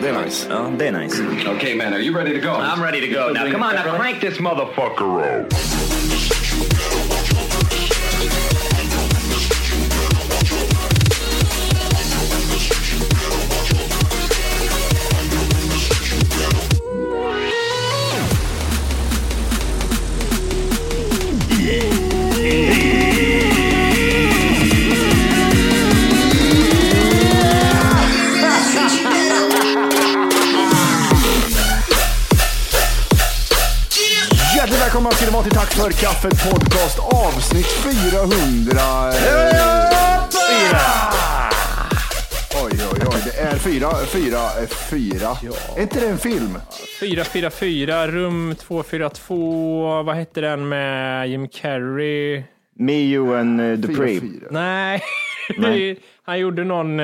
They're nice. Oh, they're nice. Okay, man, are you ready to go? I'm ready to go. Now, come on, now crank this motherfucker up. Välkomna till Matti, tack för kaffet podcast avsnitt 400. Oj, det är 444. Ja. Är inte det en film? 444, rum 242. Vad heter den med Jim Carrey? Me, You and Dupree. 4-4. Nej. Han gjorde någon...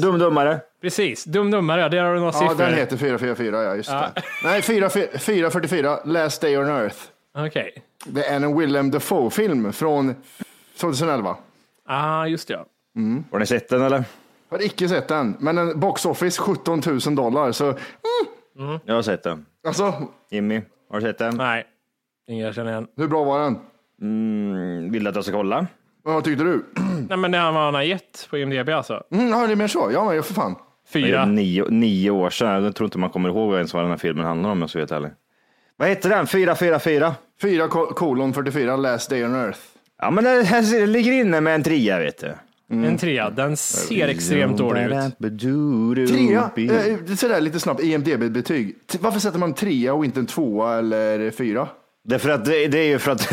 Dumdummare. Precis, Dumdummare, ja, det har du några siffror. Ja, den heter 444, ja, just det. Nej, 444, Last Day on Earth. Okej. Det är en William Dafoe-film från 2011. Ah, just det, ja. Mm. Har ni sett den, eller? Har icke sett den, men en box office $17,000, så... Mm. Jag har sett den. Alltså? Jimmy, har du sett den? Nej, ingen känner igen. Hur bra var den? Vill du att jag ska kolla? Vad tyckte du? Nej, men det var han har gett på IMDb alltså. Ja, det är mer så. Ja, men jag för fan. 4. 9 år sedan. Jag tror inte man kommer ihåg ens vad den här filmen handlar om, jag så vet heller. Vad heter den? 444? 4:44, Last Day on Earth. Ja, men det ligger inne med en 3, vet du. En 3, den ser extremt dålig ut. 3, sådär lite snabbt, IMDb-betyg. Varför sätter man 3 och inte en 2 eller 4? Därför att det är ju för att...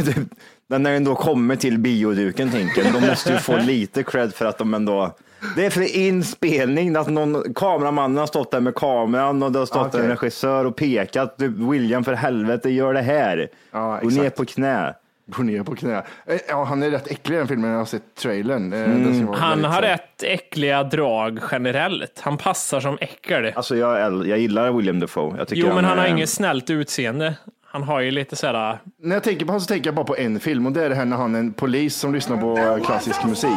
Den är ändå kommer till bioduken, tänker jag. De måste ju få lite cred för att de ändå... Det är för inspelning att någon kameramannen har stått där med kameran och det har stått en regissör och pekat. William, för helvete, gör det här. Ja, gå ner på knä. Gå ner på knä. Ja, han är rätt äcklig i den filmen. Jag har sett trailern. Han har rätt äckliga drag generellt. Han passar som äcklig. Alltså, jag gillar William Dafoe. Jag tycker han har inget snällt utseende. Han har ju lite sådär... När jag tänker på honom så tänker jag bara på en film. Och det är det här när han är en polis som lyssnar på klassisk musik.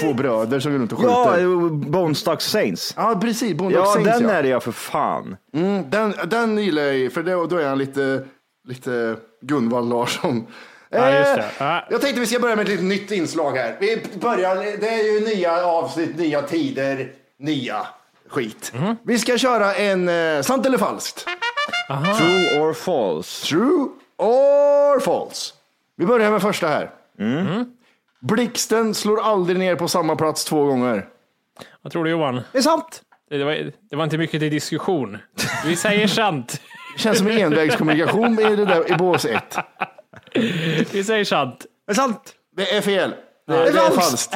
2 bröder som går runt och skjuter. Ja, Boondock Saints. Ja, precis. Boondock Saints, ja. Den är det jag för fan. Den gillar jag ju. För då är han lite Gunvald Larsson. Ja, just det. Jag tänkte vi ska börja med ett litet nytt inslag här. Vi börjar... Det är ju nya avsnitt, nya tider, nya skit. Mm. Vi ska köra en sant eller falskt. Aha. True or false? True or false? Vi börjar med första här. Mm. Blixten slår aldrig ner på samma plats 2 gånger. Vad tror du, Johan? Det är sant. Det var inte mycket till diskussion. Vi säger sant. Det känns som envägskommunikation i det där i bås 1. Vi säger sant. Det är sant. Det är fel. Det är falskt.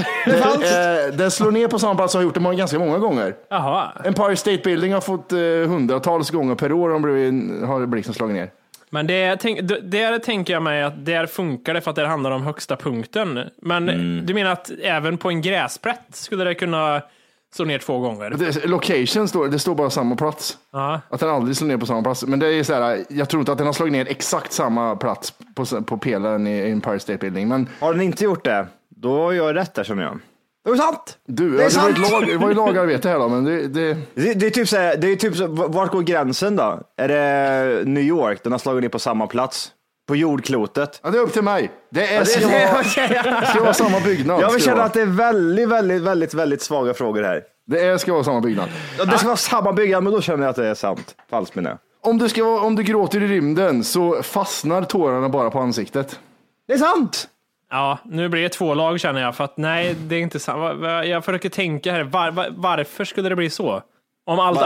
Den slår ner på samma plats och har gjort det ganska många gånger. Jaha. Empire State Building har fått hundratals gånger per år har blixten slagit ner. Men det tänker jag mig att där funkar det för att det handlar om högsta punkten. Men du menar att även på en gräsplätt skulle det kunna Slår ner 2 gånger. Location står, det står bara samma plats. Uh-huh. Att den aldrig slår ner på samma plats. Men det är så här, jag tror inte att den har slagit ner exakt samma plats på pelaren i Empire State Building. Men har den inte gjort det, då gör jag rätt där, känner jag. Det är sant! Du, det är sant! Det var ju lagarbete här då, men det är typ så här, det är typ så, vart går gränsen då? Är det New York? Den har slagit ner på samma plats. På jordklotet. Ja, det är upp till mig. Det ska vara samma byggnad. Jag känner att det är väldigt, väldigt, väldigt, väldigt svaga frågor här. Det ska vara samma byggnad. Ja, det ska vara samma byggnad, men då känner jag att det är sant. Falskt minne. Om du gråter i rymden så fastnar tårarna bara på ansiktet. Det är sant! Ja, nu blir det 2 lag, känner jag. För att nej, det är inte sant. Jag försöker tänka här. Varför skulle det bli så? Om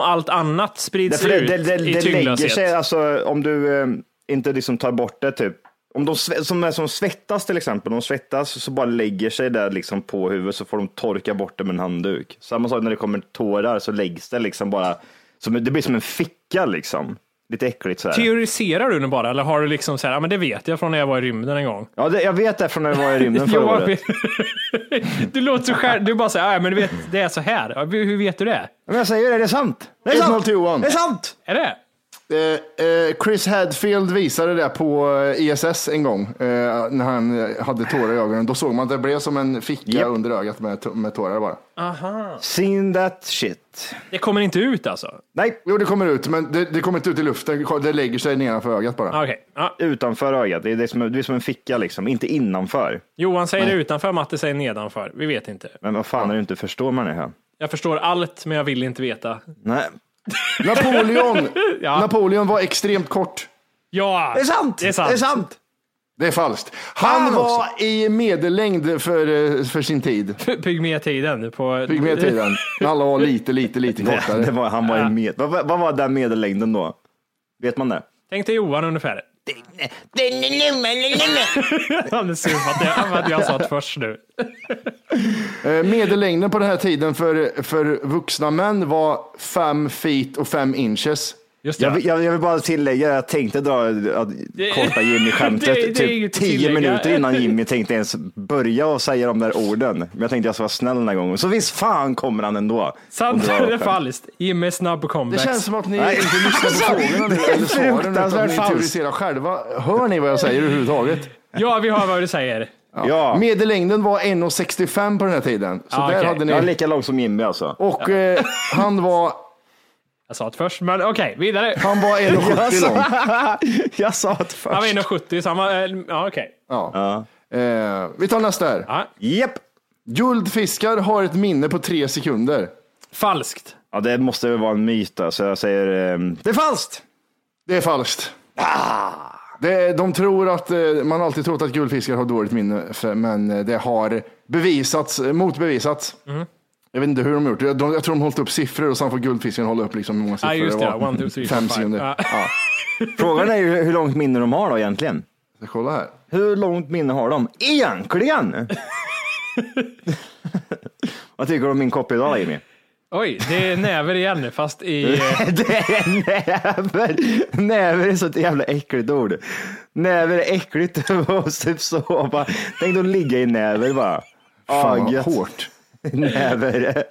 allt annat sprids ut i tyngdlöshet. Alltså, om du... inte liksom tar bort det typ. Om de som svettas till exempel, de svettas så bara lägger sig där liksom på huvudet, så får de torka bort det med en handduk. Samma sak när det kommer tårar, så läggs det liksom bara som, det blir som en ficka liksom. Lite äckligt så här. Teoriserar du nu bara, eller har du liksom så här, ja, men det vet jag från när jag var i rymden en gång. Ja, jag vet det från när jag var i rymden förra året. Du låter så själv, du bara säger, ja men du vet det är så här. Hur vet du det? Men jag säger det är sant. Det är sant. Det är sant. Är det? Chris Hadfield visade det på ISS en gång när han hade tårar i ögonen. Då såg man att det blev som en ficka under ögat med tårar bara. Aha. Seen that shit. Det kommer inte ut alltså? Nej, jo det kommer ut, men det kommer inte ut i luften. Det lägger sig nedanför ögat bara. Okay. Ah. Utanför ögat, det är som en ficka liksom, inte innanför. Johan säger det utanför, Matte säger nedanför. Vi vet inte. Men vad fan är det inte förstår man det här? Jag förstår allt, men jag vill inte veta. Nej. Napoleon var extremt kort. Ja, det är sant. Det är falskt. Han var också i medellängd för sin tid. Pygmetiden. Alla var lite kortare. Vad var den medellängden då? Vet man det? Tänk dig Johan ungefär. Han är sur att jag sa det först nu. Medellängden på den här tiden för vuxna män var 5 feet och 5 inches. Just det. Jag vill bara tillägga, jag tänkte dra korta Jimmy-skämtet typ 10 minuter innan Jimmy tänkte ens börja och säga de där orden. Men jag tänkte jag ska vara snäll den här gången. Så visst fan kommer han ändå. Sant eller falskt? Jimmy är snabb på comebacks. Det känns som att ni inte lyssnar på frågorna nu, eller svaren, utan ni teoriserar själva. Hör ni vad jag säger överhuvudtaget? Ja, vi hör vad du säger. Ja. Medellängden var 1,65 på den här tiden. Så där hade ni... Jag är lika lång som Jimmy alltså. Och han var... Jag sa det först, men okej, vidare. Han var 1,70 lång. Jag sa det först. Han var 1,70, så han var... Ja, okej. Ja. Vi tar nästa här. Japp. Guldfiskar har ett minne på 3 sekunder. Falskt. Ja, det måste väl vara en myt då, så jag säger... Det är falskt! Det är falskt. Ah! De tror att... Man har alltid trott att guldfiskar har dåligt minne, men det har motbevisats. Mm. Jag vet inte hur de gjort. Jag tror de hållit upp siffror och sen får guldfisken hålla upp liksom många siffror. Ja, just det. 1, 2, 3, 4, 5. Ja. Frågan är ju hur långt minne de har då egentligen. Jag kolla här. Hur långt minne har de egentligen? Vad tycker du om min kopp idag, Jimmy? Oj, det är näver igen, fast i... Det är näver. Näver är så ett jävla äckligt ord. Näver är äckligt. Typ så. Bara, tänk då ligga i näver bara. Fan, vad hårt. Näver.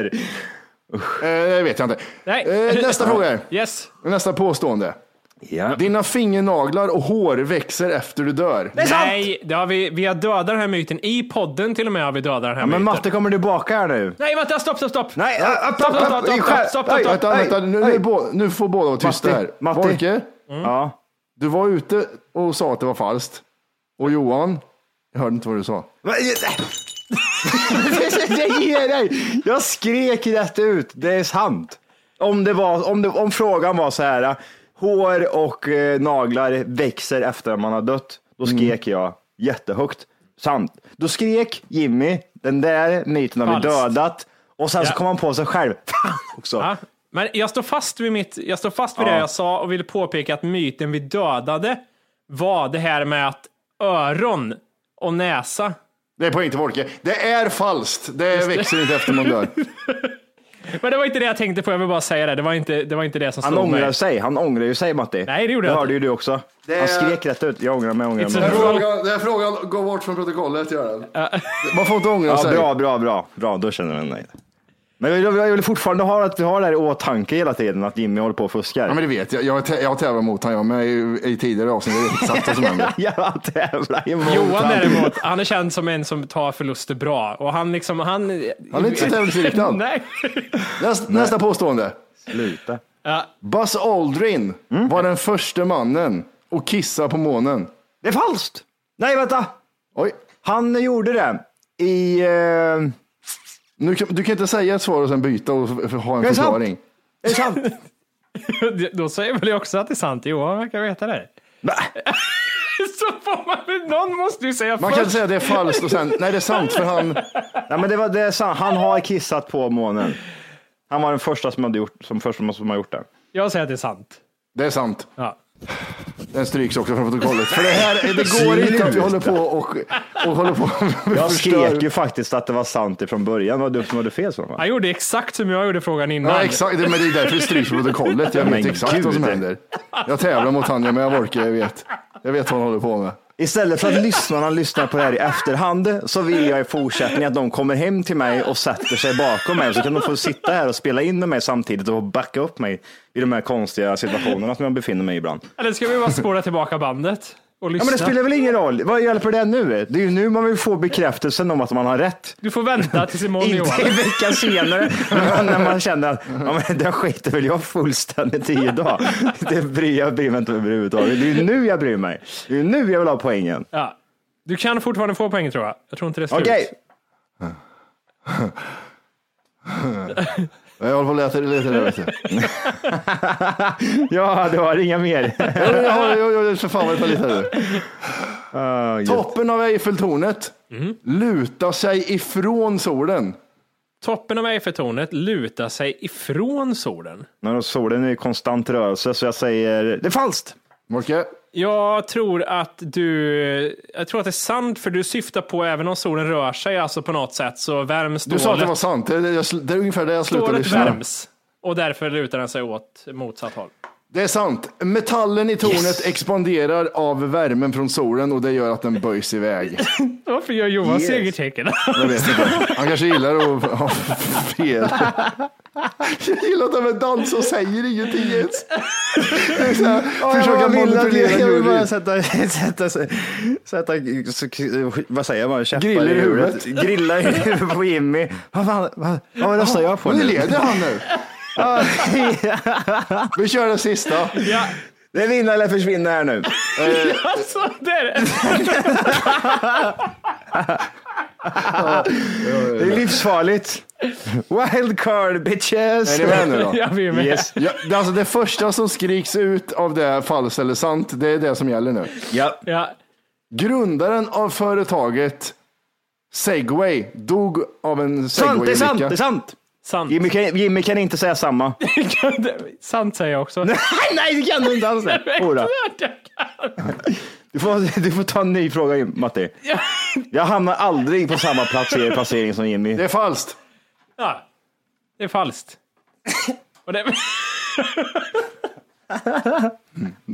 Det vet jag inte. Nej. Nästa fråga. Yes. Nästa påstående. Ja. Dina fingernaglar och hår växer efter du dör. Det är sant. Nej, det har vi har dödat den här myten i podden, till och med har vi dödat den här myten. Men Matte, kommer du tillbaka här nu? Nej, vänta, stopp. Nej, stopp. Nu får båda vara tysta här. Matte, ja. Du var ute och sa att det var falskt. Och Johan, jag hörde inte vad du sa. Jag skrek rätt ut. Det är sant. Om frågan var så här, hår och naglar växer efter man har dött, då skrek jag jättehögt. Sant. Då skrek Jimmy, den där myten har vi dödat. Och sen så kom han på sig själv. Fan också. Ja. Men jag står fast vid det jag sa, och vill påpeka att myten vi dödade var det här med att öron och näsa. Det är poäng till Volke. Det är falskt. Det växer inte efter man dör. Men det var inte det jag tänkte på, jag vill bara säga det. Det var inte det som stod mig. Han ångrar sig, Matti. Nej, det gjorde jag. Det hörde ju du också. Han skrek rätt ut, jag ångrar mig. Den här frågan går bort från protokollet, Göran. Man får inte ångra sig. Bra, då känner jag nej. Men jag vill fortfarande ha att vi har det här i åtanke hela tiden, att Jimmy håller på och fuskar. Ja, men det vet jag. Jag tävlar mot honom, men i tidigare avsnitt är exakt vad som händer. Jag tävlar emot Johan däremot. Han är känd som en som tar förluster bra. Och han liksom... Han är inte så tävlingsriktad. Nej. Nästa påstående. Sluta. Ja. Buzz Aldrin var den första mannen att kissa på månen. Det är falskt. Nej, vänta. Oj. Han gjorde det i... Du kan inte säga ett svar och sen byta och ha en förklaring. Det är sant. Då säger väl jag också att det är sant. Jo, man kan veta det. Nej. Så får man, någon måste ju säga man först. Man kan inte säga att det är falskt och sen, nej det är sant för han. Nej men det är sant, han har kissat på månen. Han var den första som hade gjort, det. Jag säger att det är sant. Det är sant. Ja. Den stryks också från protokollet. För det går inte att vi håller på och håller på. Jag skrek ju faktiskt att det var sant ifrån början. Vad du som hade fel så. Han gjorde exakt som jag gjorde frågan innan. Ja, exakt, men det är därför det stryks från protokollet. Jag vet exakt vad som händer. Jag tävlar mot Tanja, men jag orkar, jag vet vad han håller på med. Istället för att lyssnarna lyssnar på det här i efterhand, så vill jag i fortsättning att de kommer hem till mig och sätter sig bakom mig. Så kan de få sitta här och spela in med mig samtidigt och backa upp mig i de här konstiga situationerna som jag befinner mig i ibland. Eller ska vi bara spåra tillbaka bandet och lyssna? Ja, men det spelar väl ingen roll. Vad hjälper det nu? Det är ju nu man vill få bekräftelsen om att man har rätt. Du får vänta tills imorgon. Inte en vecka senare när man känner att ja, men det skiter väl jag fullständigt i idag. Jag bryr mig inte överhuvudtaget. Det är ju nu jag bryr mig. Det är ju nu jag vill ha poängen. Ja. Du kan fortfarande få poängen, tror jag. Jag tror inte det är slut. Okej. Okay. Jag håller på att leta. Ja, du har inga mer. Jag ska fan veta lite nu. Toppen av Eiffeltornet lutar sig ifrån solen. Toppen av Eiffeltornet lutar sig ifrån solen. När solen är i konstant rörelse, så jag säger det är falskt. Morke? Jag tror att det är sant, för du syftar på även om solen rör sig, alltså på något sätt så värms dåligt. Du sa att det var sant, det är ungefär det jag slutade lyssna. Värms, och därför lutar den sig åt motsatt håll. Det är sant. Metallen i tornet expanderar av värmen från solen, och det gör att den böjs iväg. Varför gör Johan segertecken? Jag vet inte. Han kanske gillar att ha fel. Jag gillar att han med dans och säger ingenting ens. Försöka manipulera. Jag vill bara sätta griller i huvudet. Grilla i huvudet på Jimmy. Vad röstar jag på nu? Nu leder han nu. Vi kör den sista. Ja. Den vinner eller försvinner här nu. Ja, så där. Det är livsfarligt. Wildcard bitches. Är det med nu då? Ja, vi är med. Yes. Ja, alltså det första som skriks ut av det falskt eller sant, det är det som gäller nu. Ja. Grundaren av företaget Segway dog av en Segway-olycka. Sant. Sant. Jimmy kan inte säga samma. Sant säger jag också. Nej, det kan du inte alls. Du får ta en ny fråga, Matti. Jag hamnar aldrig på samma plats i placering som Jimmy. Det är falskt. Ja, det är falskt.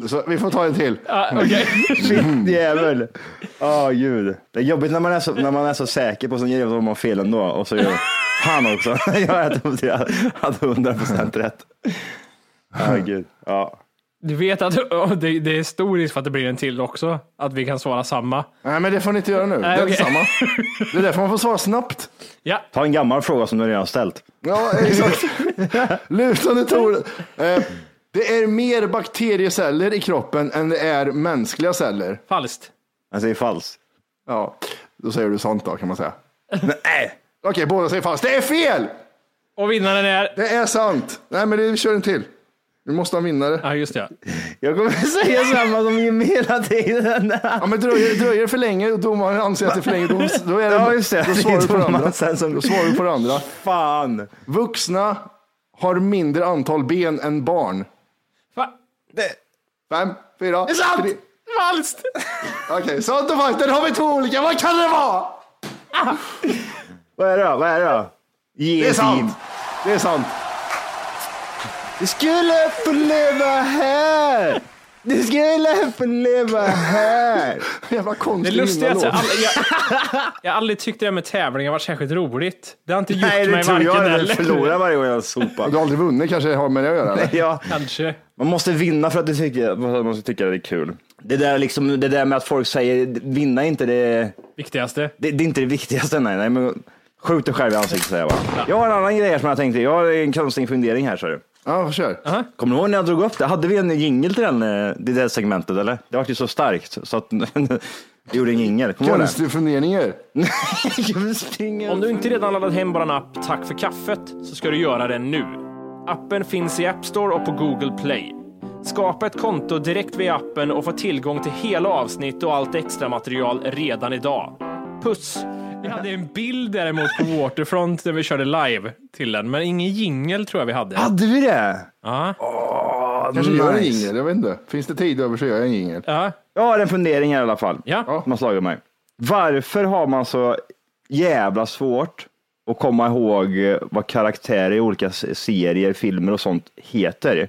Så vi får ta en till. Okej. Shit, jävel. Gud. Det är jobbigt när man är så säker på sån grej att man har fel ändå, och så gör han också. Jag hade 100% rätt. Gud. Ja. Du vet att det är stor risk för att det blir en till också, att vi kan svara samma. Nej, men det får ni inte göra nu. Nej, det är okay. Samma. Det är därför man får svara snabbt. Ja. Ta en gammal fråga som du redan har ställt. Ja, exakt. Lutande tornet. Det är mer bakterieceller i kroppen än det är mänskliga celler. Falskt. Jag säger falskt. Ja, då säger du sant då, kan man säga. Nej. Okej, båda säger falskt. Det är fel! Och vinnaren är... Det är sant. Nej, men vi kör en till. Vi måste ha vinnare. Ja, just det. Jag kommer säga samma som Jimmy hela tiden. Ja, men dröjer för länge och domaren anser att det är för länge. Då är det... Ja, just det. Då svarar du på andra. Då svarar du på andra. Fan. Vuxna har mindre antal ben än barn. 5, 4... Det är sant! Tre. Falskt! Okej, sant och falskt. Där har vi 2 olika. Vad kan det vara? Vad är det då? Det är sant! Det är sant. Det skulle få leva här. Det skulle få leva här. Jävla konstigt. Det är lustigt. Jag har aldrig tyckt det med tävlingar var särskilt roligt. Det har inte gjort mig varken eller. Nej, det tror jag. Jag förlorar varje gång jag sopar. Du har aldrig vunnit, kanske har med det att göra. Nej, ja. Kanske. Man måste vinna för att man ska tycka det är kul. Det där, liksom, det där med att folk säger vinna är inte det viktigaste. Det är inte det viktigaste, nej. Men skjut dig själv i ansiktet, säger jag bara. Jag har en annan grej som jag tänkte. Jag har en konstig fundering här, så du. Ja, kör. Uh-huh. Kommer du ihåg när jag drog upp det? Hade vi en jingle till det där segmentet, eller? Det var ju så starkt, så att det gjorde en jingle. Konstig funderingar. Om du inte redan laddat hem bara en app, tack för kaffet, så ska du göra det nu. Appen finns i App Store och på Google Play. Skapa ett konto direkt via appen och få tillgång till hela avsnitt och allt extra material redan idag. Puss! Vi hade en bild däremot på Waterfront där vi körde live till den, men ingen jingle tror jag vi hade. Hade vi det? Ja. Kanske gör en jingle, jag vet inte. Finns det tid över så gör jag en jingle. Ja. Jag har en fundering här i alla fall. Ja. Man slagar mig. Varför har man så jävla svårt att komma ihåg vad karaktärer i olika serier, filmer och sånt heter?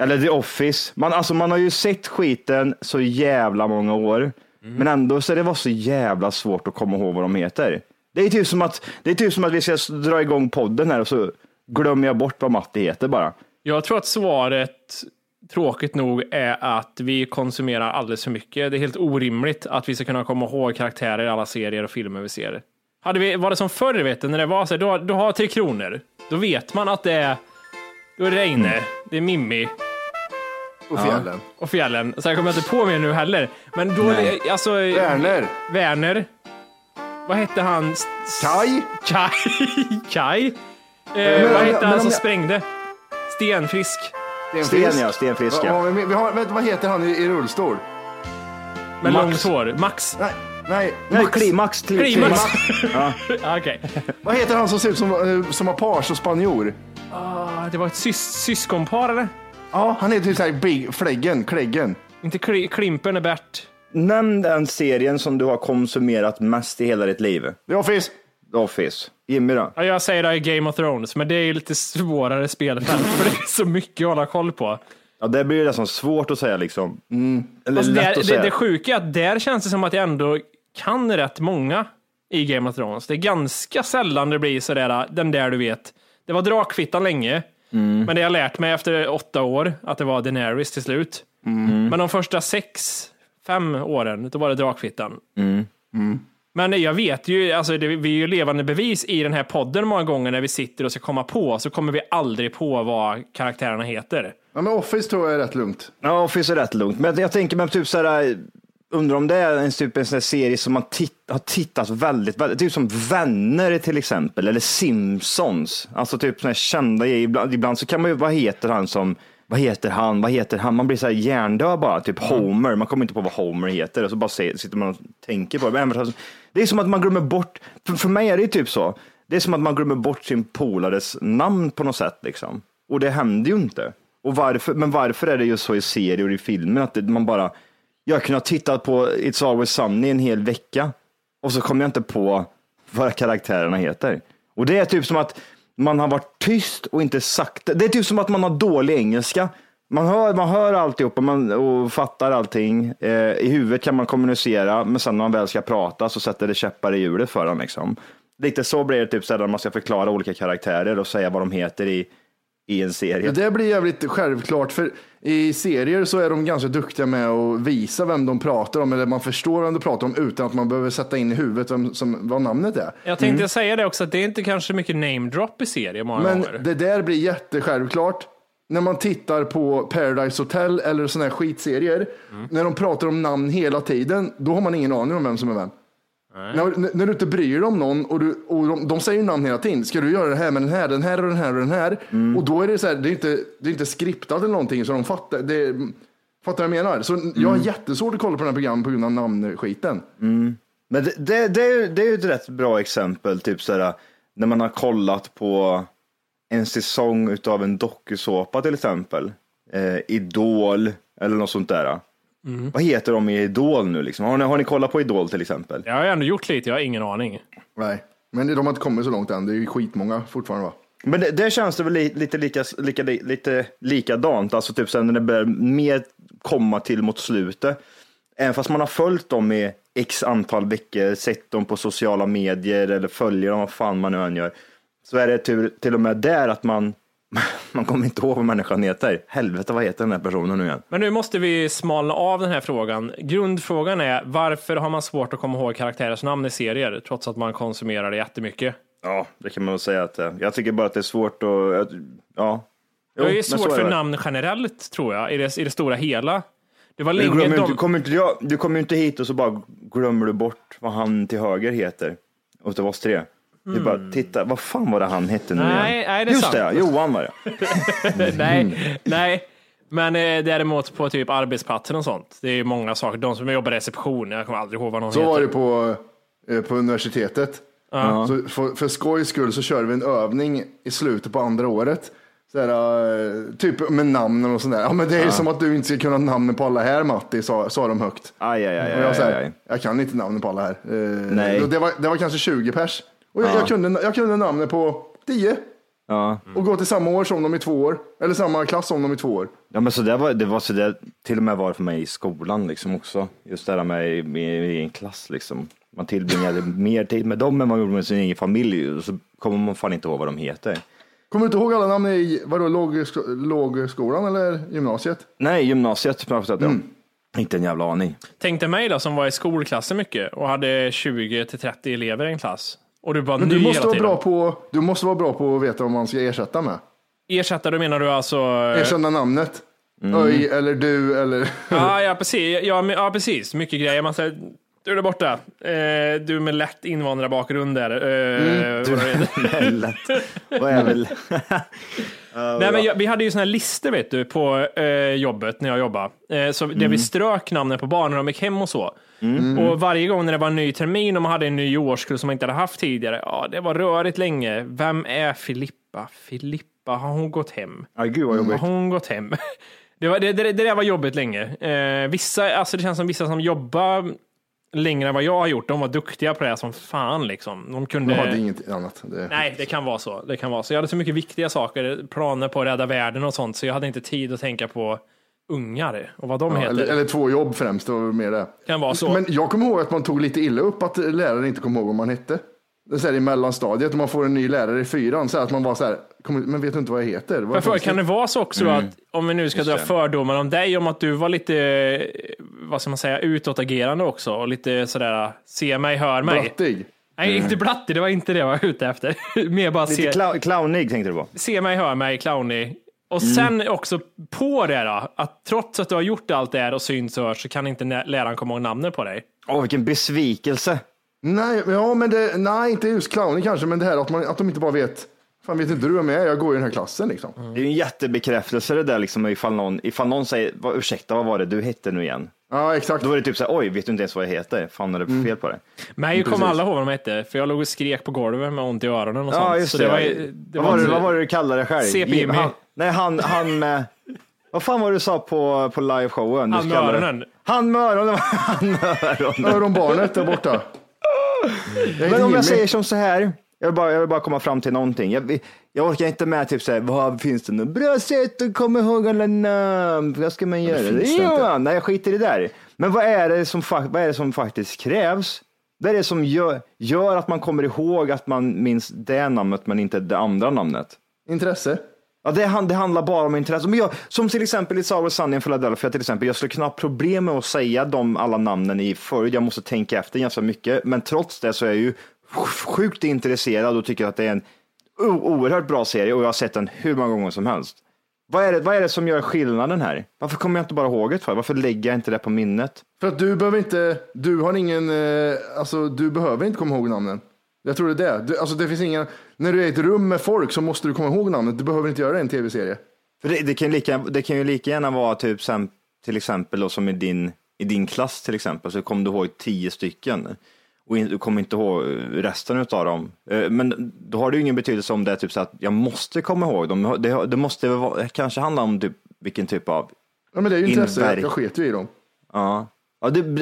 Eller The Office. Man har ju sett skiten så jävla många år. Mm. Men ändå så det var så jävla svårt att komma ihåg vad de heter. Det är typ som att vi ska dra igång podden här och så glömmer jag bort vad Matti heter bara. Jag tror att svaret, tråkigt nog, är att vi konsumerar alldeles för mycket. Det är helt orimligt att vi ska kunna komma ihåg karaktärer i alla serier och filmer vi ser. Var det som förr, vet du, när det var så här, du har 3 kronor. Då vet man att det är... Då är det Reine, det är Mimmi. Och fjällen. Så jag kommer inte på mig nu heller. Men då är det, alltså... Werner. Vad hette han? Kai. Vad hette han som sprängde? Stenfrisk. Ja, vad heter han i rullstol? Med långt hår. Max. Nej, Klimax. Ja. Okej. Vad heter han som ser ut som apars och spanjor? Det var ett syskonpar, eller? Ja, han är typ såhär Kläggen. Inte Klimpen är Bert. Nämn den serien som du har konsumerat mest i hela ditt liv. The Office. Jimmy då? Ja, jag säger det i Game of Thrones, men det är ju lite svårare spel för det är så mycket att hålla koll på. Ja, det blir ju nästan svårt att säga liksom. Eller lätt att säga. Det sjuka är att där känns det som att jag ändå kan rätt många i Game of Thrones. Det är ganska sällan det blir sådär, den där du vet... Det var drakkvittan länge, men det jag lärt mig efter 8 år att det var Daenerys till slut. Mm. Men de första 6-5 åren, då var det drakkvittan. Men jag vet ju, alltså vi är ju levande bevis i den här podden många gånger när vi sitter och ska komma på, så kommer vi aldrig på vad karaktärerna heter. Ja, men Office tror jag är rätt lugnt. Ja, Office är rätt lugnt. Men jag tänker mig typ så här... Undrar om det är en typ en sån här serie som man har tittat väldigt, väldigt, typ som Vänner till exempel, eller Simpsons, alltså typ såna här kända ibland så kan man ju, vad heter han, man blir så här hjärndöd bara, typ Homer, man kommer inte på vad Homer heter och så bara sitter man och tänker på det. Det är som att man glömmer bort, för mig är det typ så. Det är som att man glömmer bort sin polares namn på något sätt liksom. Och det händer ju inte. Och varför, men varför är det ju så i serier och i filmer att det, man bara, jag kunde ha tittat på It's Always Sunny en hel vecka och så kom jag inte på vad karaktärerna heter. Och det är typ som att man har varit tyst och inte sagt det. Det är typ som att man har dålig engelska. Man hör alltihop och fattar allting. I huvudet kan man kommunicera, men sen när man väl ska prata så sätter det käppar i hjulet för dem liksom. Lite så blir det typ sådär när man ska förklara olika karaktärer och säga vad de heter i en serie. Det blir jävligt självklart, för i serier så är de ganska duktiga med att visa vem de pratar om, eller man förstår vem de pratar om utan att man behöver sätta in i huvudet vad namnet är. Jag tänkte säga det också, att det är inte kanske mycket name drop i serier många gånger. Men det där blir jättesjälvklart. När man tittar på Paradise Hotel eller såna här skitserier, när de pratar om namn hela tiden, då har man ingen aning om vem som är vem. När du inte bryr dig om någon och de säger namn hela tiden. Ska du göra det här med den här och den här? Och då är det så här, det är inte skriptat eller någonting, så de fattar vad jag menar. Så jag har jättesvårt att kolla på den här programmen på grund av namnskiten. Men det är ju ett rätt bra exempel, typ så här, när man har kollat på en säsong utav en dokusåpa till exempel, Idol eller något sånt där. Vad heter de i Idol nu liksom? Har ni kollat på Idol till exempel? Jag har ändå gjort lite, jag har ingen aning. Nej, men de har inte kommit så långt än. Det är ju skitmånga fortfarande, va? Men det känns det väl lite likadant. Alltså typ sen när det börjar mer komma till mot slutet. Även fast man har följt dem i x antal veckor, sett dem på sociala medier eller följer dem, vad fan man nu än gör, så är det till och med där att man kommer inte ihåg vad människan heter. Helvete, vad heter den här personen nu igen? Men nu måste vi smalna av den här frågan. Grundfrågan är, varför har man svårt att komma ihåg karaktärers namn i serier trots att man konsumerar det jättemycket? Ja, det kan man väl säga att jag tycker bara att det är svårt att... Ja. Jo, det är svårt för namn generellt, tror jag, i det stora hela. Det var länge du kommer ju inte hit och så bara glömmer du bort vad han till höger heter. Och det var oss tre. Vi bara titta, vad fan var det han hette nu? Nej, det är just sant. Det, Johan var det. Nej. Men däremot på typ arbetsplatsen och sånt, det är ju många saker. De som jobbar i reception, jag kommer aldrig ihåg vad någon heter. Så var det på universitetet. Så för skojs skull så körde vi en övning i slutet på andra året. Sådär, typ med namnen och sådär. Ja, men det är ju som att du inte ska kunna namnen på alla här, Matti, sa de högt. Jag kan inte namnen på alla här. Nej. Det var kanske 20 pers. Och jag kunde namnet på 10. Och gå till samma år som de i 2 år. Eller samma klass som de i 2 år. Ja, men så det var så där, till och med var det för mig i skolan liksom också. Just det där med i en klass liksom. Man tillbringade mer tid med dem än man gjorde med sin egen familj. Och så kommer man fan inte ihåg vad de heter. Kommer du inte ihåg alla namn i lågskolan eller gymnasiet? Nej, gymnasiet. Inte en jävla aning. Tänkte mig då, som var i skolklassen mycket och hade 20-30 elever i en klass. Och du bara, men du måste vara bra på att veta vad man ska ersätta med. Ersätta, då menar du alltså... Erkänna namnet. Öj, eller du, eller... Ja, precis. Mycket grejer. Man säger, du är där borta. Du med lätt invandrarbakgrund där. Du är lätt. Vad är väl? Nej, men vi hade ju såna här listor, vet du, på jobbet när jag jobbade. Så där vi strök namnen på barnen när de gick hem och så. Och varje gång när det var en ny termin och man hade en ny årskurs som man inte hade haft tidigare, det var rörigt länge. Vem är Filippa? Filippa, har hon gått hem? Ja, gud vad jobbigt. Har hon gått hem? Det var jobbigt länge. Vissa, alltså det känns som vissa som jobbar längre än vad jag har gjort, de var duktiga på det här som fan liksom. De hade inget annat. Nej, det kan vara så. Jag hade så mycket viktiga saker, planer på att rädda världen och sånt, så jag hade inte tid att tänka på ungar och vad de heter. Eller 2 jobb främst och med det. Kan vara så. Men jag kommer ihåg att man tog lite illa upp att läraren inte kom ihåg vad man hette. Det är så här i mellanstadiet, man får en ny lärare i 4:an, så att man bara så här, men vet du inte vad jag heter? Varför kan det vara så också att, om vi nu ska dra fördomar om dig, om att du var lite, vad ska man säga, utåtagerande också och lite sådär, se mig, hör mig. Blattig. Nej, inte blattig, det var inte det jag var ute efter. Mer bara lite clownig tänkte du på. Se mig, hör mig, clownig. Och sen också på det då, att trots att du har gjort allt det här och syns och hörs, så kan inte läraren komma ihåg namnet på dig. Åh, vilken besvikelse. Nej, inte just clowning kanske, men det här att de inte bara vet, fan vet inte du vem jag är, jag går i den här klassen liksom. Det är ju en jättebekräftelse det där liksom, ifall någon säger, ursäkta, vad var det du hette nu igen? Ja, exakt. Då var det typ så här, oj, vet du inte ens vad jag heter? Fan, är det fel på det? Men jag kommer alla ihåg vad de hette, för jag låg och skrek på golvet med ont i öronen och sånt. Ja, just det. Så vad var det du kallade det själv? CP-Jimmy. Nej, han vad fan var du sa på liveshowen? Han med öronen. Han med öronen. Öronbarnet där borta. Men om jag säger som så här, jag vill bara komma fram till någonting. Jag orkar inte med typ så här, vad finns det nu? Bra sätt att komma ihåg alla namn. Vad ska man göra? Nej, jag skiter i det där. Men vad är det som faktiskt krävs? Det är det som gör att man kommer ihåg att man minns det namnet men inte det andra namnet. Intresse. Ja, det handlar bara om intresse. Men som till exempel i It's Always Sunny in Philadelphia till exempel, jag skulle knappt problem med att säga alla namnen i förut. Jag måste tänka efter ganska mycket. Men trots det så är jag ju sjukt intresserad och tycker att det är en oerhört bra serie och jag har sett den hur många gånger som helst. Vad är det som gör skillnaden här? Varför kommer jag inte bara ihåg det för? Varför lägger jag inte det på minnet? För att du behöver inte komma ihåg namnen. Jag tror det är det. Alltså det finns inga, när du är i ett rum med folk så måste du komma ihåg namnet. Du behöver inte göra en tv-serie. För det kan ju lika gärna vara typ till exempel då, som i din klass till exempel, så kommer du ihåg 10 stycken och du kommer inte ihåg resten av dem. Men då har det ju ingen betydelse om det är typ så att jag måste komma ihåg dem. Det måste vara, kanske handla om typ, vilken typ av. Ja, men det är ju intresse. Jag skiter i dem. Ja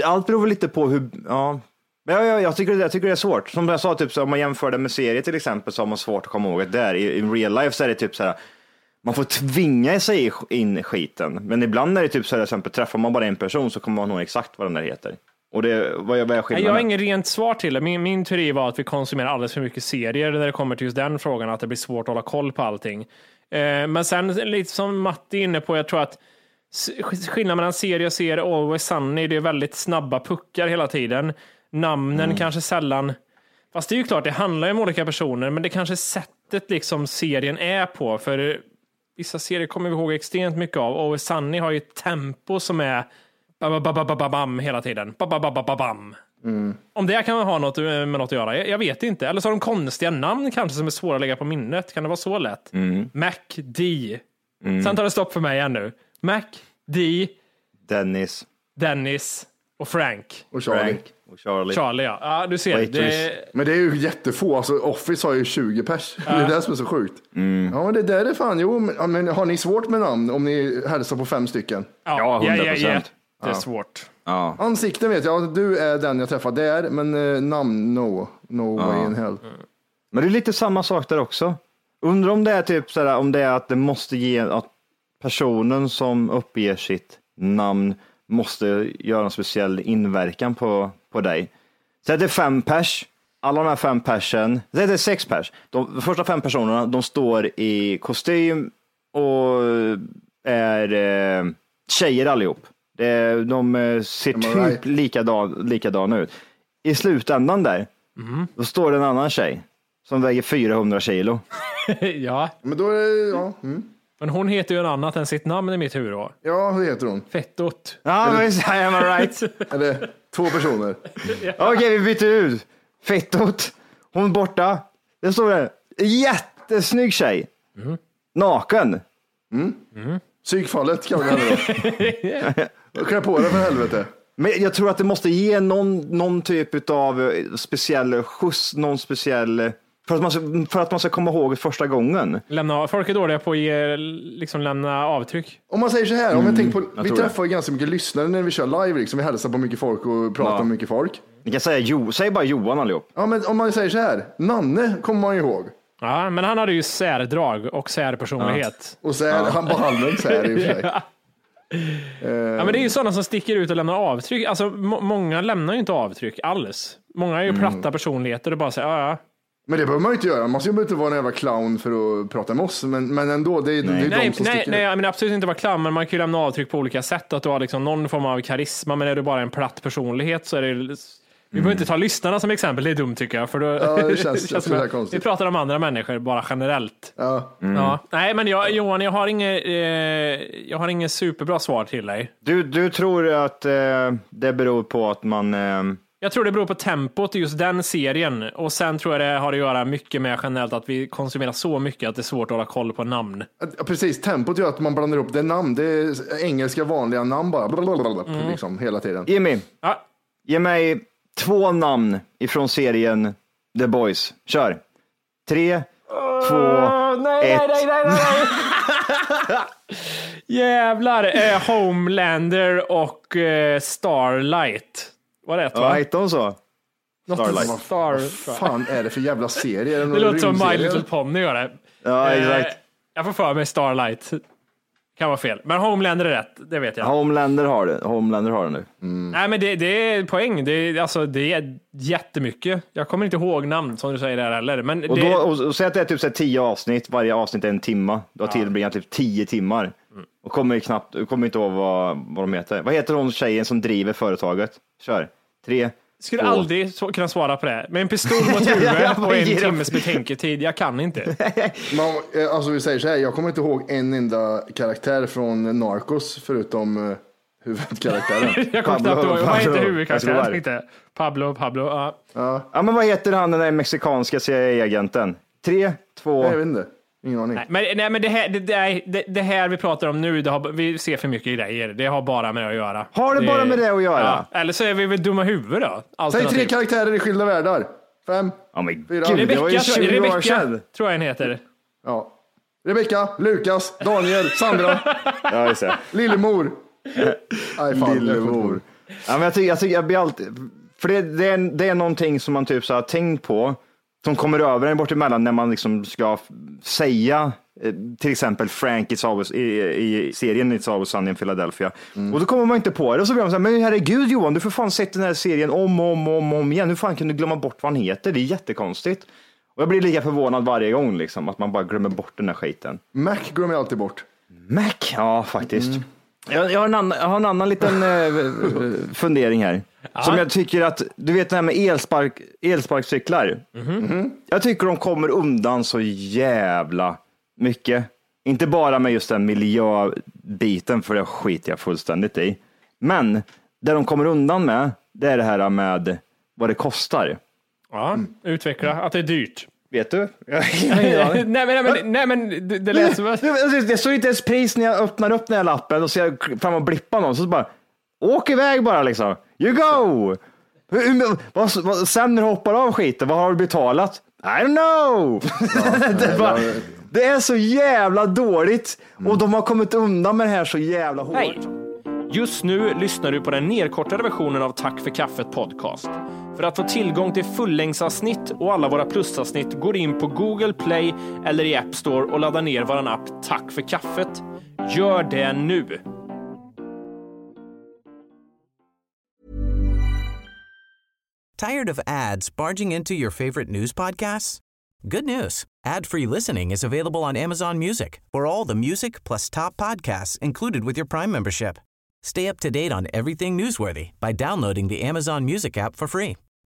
allt beror väl lite på hur. Ja. Ja, jag tycker det är svårt. Som jag sa, typ, så om man jämför det med serier till exempel så har man svårt att komma ihåg att där. I real life så är det typ så här, man får tvinga sig in i skiten. Men ibland är det typ så här, till exempel, träffar man bara en person så kommer man ihåg exakt vad den där heter. Och det, vad jag skiljer. Jag har ingen rent svar till det. Min teori var att vi konsumerar alldeles för mycket serier när det kommer till just den frågan, att det blir svårt att hålla koll på allting. Men sen lite som Matti är inne på, jag tror att skillnaden mellan serie och serie, Always Sunny, det är väldigt snabba puckar hela tiden. Namnen kanske sällan. Fast det är ju klart, det handlar ju om olika personer, men det kanske sättet liksom serien är på. För vissa serier kommer vi ihåg extremt mycket av. Och Sunny har ju ett tempo som är bababababam hela tiden. Bababababam. Om det kan man ha något med något att göra. Jag vet inte. Eller så har de konstiga namn kanske som är svåra att lägga på minnet. Kan det vara så lätt? Mac D. Sen tar det stopp för mig igen nu. Mac D. Dennis. Och Frank. Och Charlie, ja. Ja, du ser. Men det är ju jättefå. Alltså, Office har ju 20 pers. Ja. Det är det som är så sjukt. Ja, men det där är fan. Jo, men har ni svårt med namn om ni hälsar på 5 stycken? Ja, 100%. Ja. Det är svårt. Ja. Ansikten vet jag. Du är den jag träffade där. Men namn, no way in hell. Men det är lite samma sak där också. Undrar om det är typ sådär, om det är att det måste ge att personen som uppger sitt namn måste göra en speciell inverkan på dig. Så det är 5 pers. Alla de här 5 persen. Så det är 6 pers. De första 5 personerna, de står i kostym och är tjejer allihop. De ser typ likadana ut. I slutändan där, då står det en annan tjej som väger 400 kilo. Ja. Men då är det, ja. Men hon heter ju en annat än sitt namn i mitt huvud då. Ja, hur heter hon? Fettot. Ja, men I am right. Eller 2 personer. Ja. Okej, vi byter ut. Fettot. Hon borta. Det står där. Jättesnygg tjej. Naken. Psykfallet kan man göra då. Klä på det för helvete. Men jag tror att det måste ge någon typ av speciell skjuts, någon speciell. För att man ska komma ihåg första gången. Folk är dåliga på att liksom lämna avtryck. Om man säger så här, om jag tänker på, vi träffar ju ganska mycket lyssnare när vi kör live liksom, vi hälsar på mycket folk och pratar om mycket folk. Ni kan säga säg bara Johan allihop. Ja, men om man säger så här, Nanne kommer man ju ihåg. Ja, men han hade ju särdrag och särpersonlighet. Ja. Och han bara handen sär i och för sig. Ja, men det är ju sådana som sticker ut och lämnar avtryck. Alltså många lämnar ju inte avtryck alls. Många är ju platta personligheter och bara säger ja. Men det behöver man ju inte göra. Man ska ju inte vara en jävla clown för att prata med oss. Men ändå, det är de som sticker ut. Nej, men absolut inte vara clown. Men man kan ju lämna avtryck på olika sätt. Att du har liksom någon form av karisma. Men är du bara en platt personlighet så är det. Vi behöver inte ta lyssnarna som exempel. Det är dumt tycker jag. För då, ja, det känns det konstigt. Vi pratar om andra människor bara generellt. Ja. Nej, men Johan, jag har inga superbra svar till dig. Du tror att det beror på att man Jag tror det beror på tempot i just den serien. Och sen tror jag det har att göra mycket med generellt att vi konsumerar så mycket att det är svårt att hålla koll på namn. Precis, tempot gör att man blandar upp det namn. Det är engelska vanliga namn bara liksom, hela tiden. Jimmy, ja. Ge mig 2 namn ifrån serien The Boys. Kör. 3, 2, 1. Nej. Jävlar, Homelander och Starlight. Vad är det? Vad heter hon så? Starlight. Vad fan är det för jävla serie? Det låter som My Little Pony gör det. Ja, exakt. Jag får för mig Starlight. Kan vara fel. Men Homelander är rätt, det vet jag. Homelander har det. Homelander har det nu. Mm. Nej, men det är poäng. Det är jättemycket. Jag kommer inte ihåg namn som du säger där heller. Men och det... säg att det är typ så här 10 avsnitt. Varje avsnitt är en timma. Du har tillbringat typ 10 timmar. Mm. Och kommer inte ihåg vad de heter. Vad heter hon tjejen som driver företaget? Kör. 3. Skulle aldrig kunna svara på det. Med en pistol mot huvudet och en timmes betänketid. Jag kan inte. Man, alltså vi säger så här, jag kommer inte ihåg en enda karaktär från Narcos förutom huvudkaraktären. Jag kommer knappt ihåg, vad heter huvudkaraktären? Pablo. Ja, men vad heter han den där mexikanska CIA-agenten? 3, 2... Nej, jag vet inte. Ingen aning. Nej, men det här vi pratar om nu, vi ser för mycket grejer. Det har bara med det att göra. Har det bara med det att göra? Ja. Eller så är vi väl dumma huvud då. Säg 3 karaktärer i skilda världar. 5, 4, Rebecca tror jag den heter. Ja. Rebecca, Lukas, Daniel, Sandra. Ja, just det. Lillemor. Aj, fan, Lillemor. Ja, men jag tycker jag blir alltid... För det är någonting som man typ så har tänkt på. Som kommer över en bort emellan när man liksom ska säga till exempel Frank i serien It's Always Sunny in Philadelphia. Mm. Och då kommer man inte på det och så blir man så här, men herregud Johan, du får fan sett den här serien om igen. Hur fan kan du glömma bort vad han heter? Det är jättekonstigt. Och jag blir lika förvånad varje gång liksom, att man bara glömmer bort den här skiten. Mac glömmer alltid bort. Mac? Ja, faktiskt. Mm. Jag har en annan liten fundering här. Aha. Som jag tycker att, du vet det här med elsparkcyklar. Mm-hmm. Jag tycker de kommer undan så jävla mycket. Inte bara med just den miljöbiten, för det skiter jag fullständigt i. Men det de kommer undan med, det är det här med vad det kostar. Ja, utveckla att det är dyrt. Vet du? Nej men det läser man. Det står inte ens pris när jag öppnar upp den här lappen och ser fram och blippa någon, så bara åk iväg bara liksom. You go! Sen när du hoppar av skiten, vad har du betalat? I don't know! Ja, det är så jävla dåligt och de har kommit undan med det här så jävla hårt. Nej. Just nu lyssnar du på den nedkortade versionen av Tack för kaffet podcast. För att få tillgång till fullängdsavsnitt och alla våra plusavsnitt går in på Google Play eller i App Store och laddar ner vår app Tack för kaffet. Gör det nu! Tired of ads barging into your favorite news podcasts? Good news. Ad-free listening is available on Amazon Music for all the music plus top podcasts included with your Prime membership. Stay up to date on everything newsworthy by downloading the Amazon Music app for free